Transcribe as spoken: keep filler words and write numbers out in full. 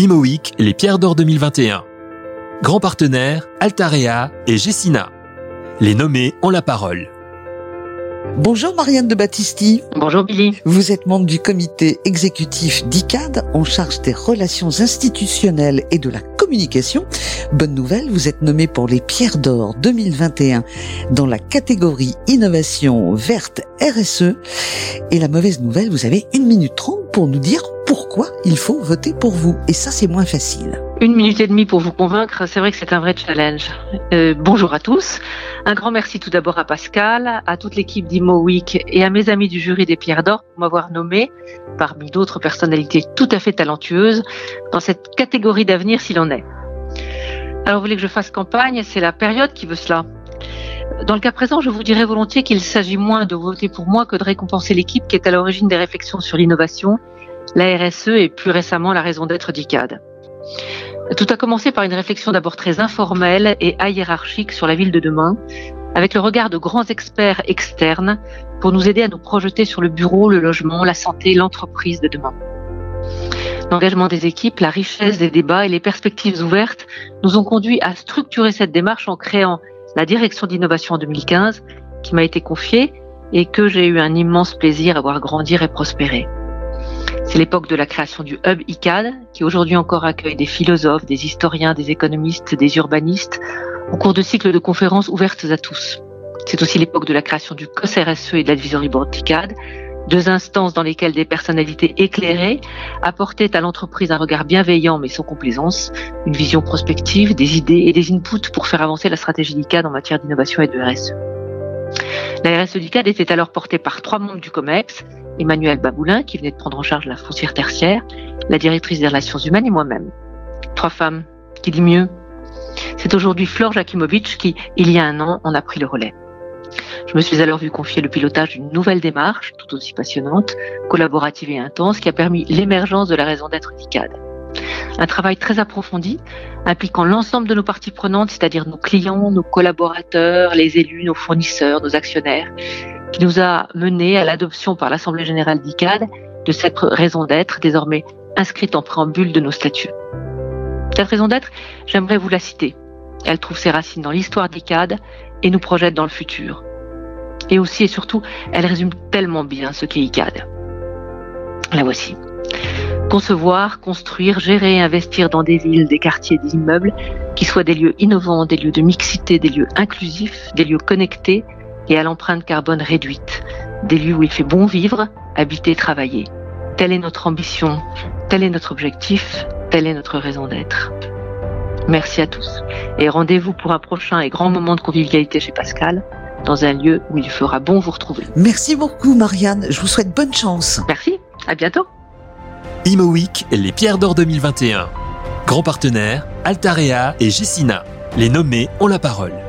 Imo Week, les Pierres d'Or deux mille vingt et un. Grands partenaires, Altarea et Jessina. Les nommés ont la parole. Bonjour Marianne de Battisti. Bonjour Billy. Vous êtes membre du comité exécutif d'Icade en charge des relations institutionnelles et de la communication. Bonne nouvelle, vous êtes nommée pour les Pierres d'Or deux mille vingt et un dans la catégorie Innovation verte R S E. Et la mauvaise nouvelle, vous avez une minute trente pour nous dire pourquoi il faut voter pour vous. Et ça, c'est moins facile. Une minute et demie pour vous convaincre, c'est vrai que c'est un vrai challenge. Euh, bonjour à tous. Un grand merci tout d'abord à Pascal, à toute l'équipe d'Imo Week et à mes amis du jury des Pierres d'Or pour m'avoir nommé, parmi d'autres personnalités tout à fait talentueuses, dans cette catégorie d'avenir s'il en est. Alors vous voulez que je fasse campagne, c'est la période qui veut cela. Dans le cas présent, je vous dirais volontiers qu'il s'agit moins de voter pour moi que de récompenser l'équipe qui est à l'origine des réflexions sur l'innovation, la R S E et plus récemment la raison d'être d'Icade. Tout a commencé par une réflexion d'abord très informelle et ahiérarchique sur la ville de demain, avec le regard de grands experts externes pour nous aider à nous projeter sur le bureau, le logement, la santé, l'entreprise de demain. L'engagement des équipes, la richesse des débats et les perspectives ouvertes nous ont conduits à structurer cette démarche en créant la direction d'innovation en deux mille quinze qui m'a été confiée et que j'ai eu un immense plaisir à voir grandir et prospérer. C'est l'époque de la création du Hub Icade, qui aujourd'hui encore accueille des philosophes, des historiens, des économistes, des urbanistes, au cours de cycles de conférences ouvertes à tous. C'est aussi l'époque de la création du C O S R S E et de l'Advisory Board Icade, deux instances dans lesquelles des personnalités éclairées apportaient à l'entreprise un regard bienveillant mais sans complaisance, une vision prospective, des idées et des inputs pour faire avancer la stratégie d'Icade en matière d'innovation et de R S E. La R S E d'Icade était alors portée par trois membres du COMEX, Emmanuel Baboulin, qui venait de prendre en charge la foncière tertiaire, la directrice des relations humaines et moi-même. Trois femmes, qui dit mieux? C'est aujourd'hui Flore Jakimowicz qui, il y a un an, en a pris le relais. Je me suis alors vue confier le pilotage d'une nouvelle démarche, tout aussi passionnante, collaborative et intense, qui a permis l'émergence de la raison d'être d'Icade. Un travail très approfondi, impliquant l'ensemble de nos parties prenantes, c'est-à-dire nos clients, nos collaborateurs, les élus, nos fournisseurs, nos actionnaires, qui nous a mené à l'adoption par l'Assemblée Générale d'Icade de cette raison d'être désormais inscrite en préambule de nos statuts. Cette raison d'être, j'aimerais vous la citer. Elle trouve ses racines dans l'histoire d'Icade et nous projette dans le futur. Et aussi et surtout, elle résume tellement bien ce qu'est Icade. La voici. Concevoir, construire, gérer et investir dans des villes, des quartiers, des immeubles, qui soient des lieux innovants, des lieux de mixité, des lieux inclusifs, des lieux connectés, et à l'empreinte carbone réduite, des lieux où il fait bon vivre, habiter, travailler. Telle est notre ambition, tel est notre objectif, telle est notre raison d'être. Merci à tous et rendez-vous pour un prochain et grand moment de convivialité chez Pascal, dans un lieu où il fera bon vous retrouver. Merci beaucoup Marianne, je vous souhaite bonne chance. Merci, à bientôt. Imo Week, les Pierres d'Or deux mille vingt et un. Grands partenaires, Altarea et Jessina. Les nommés ont la parole.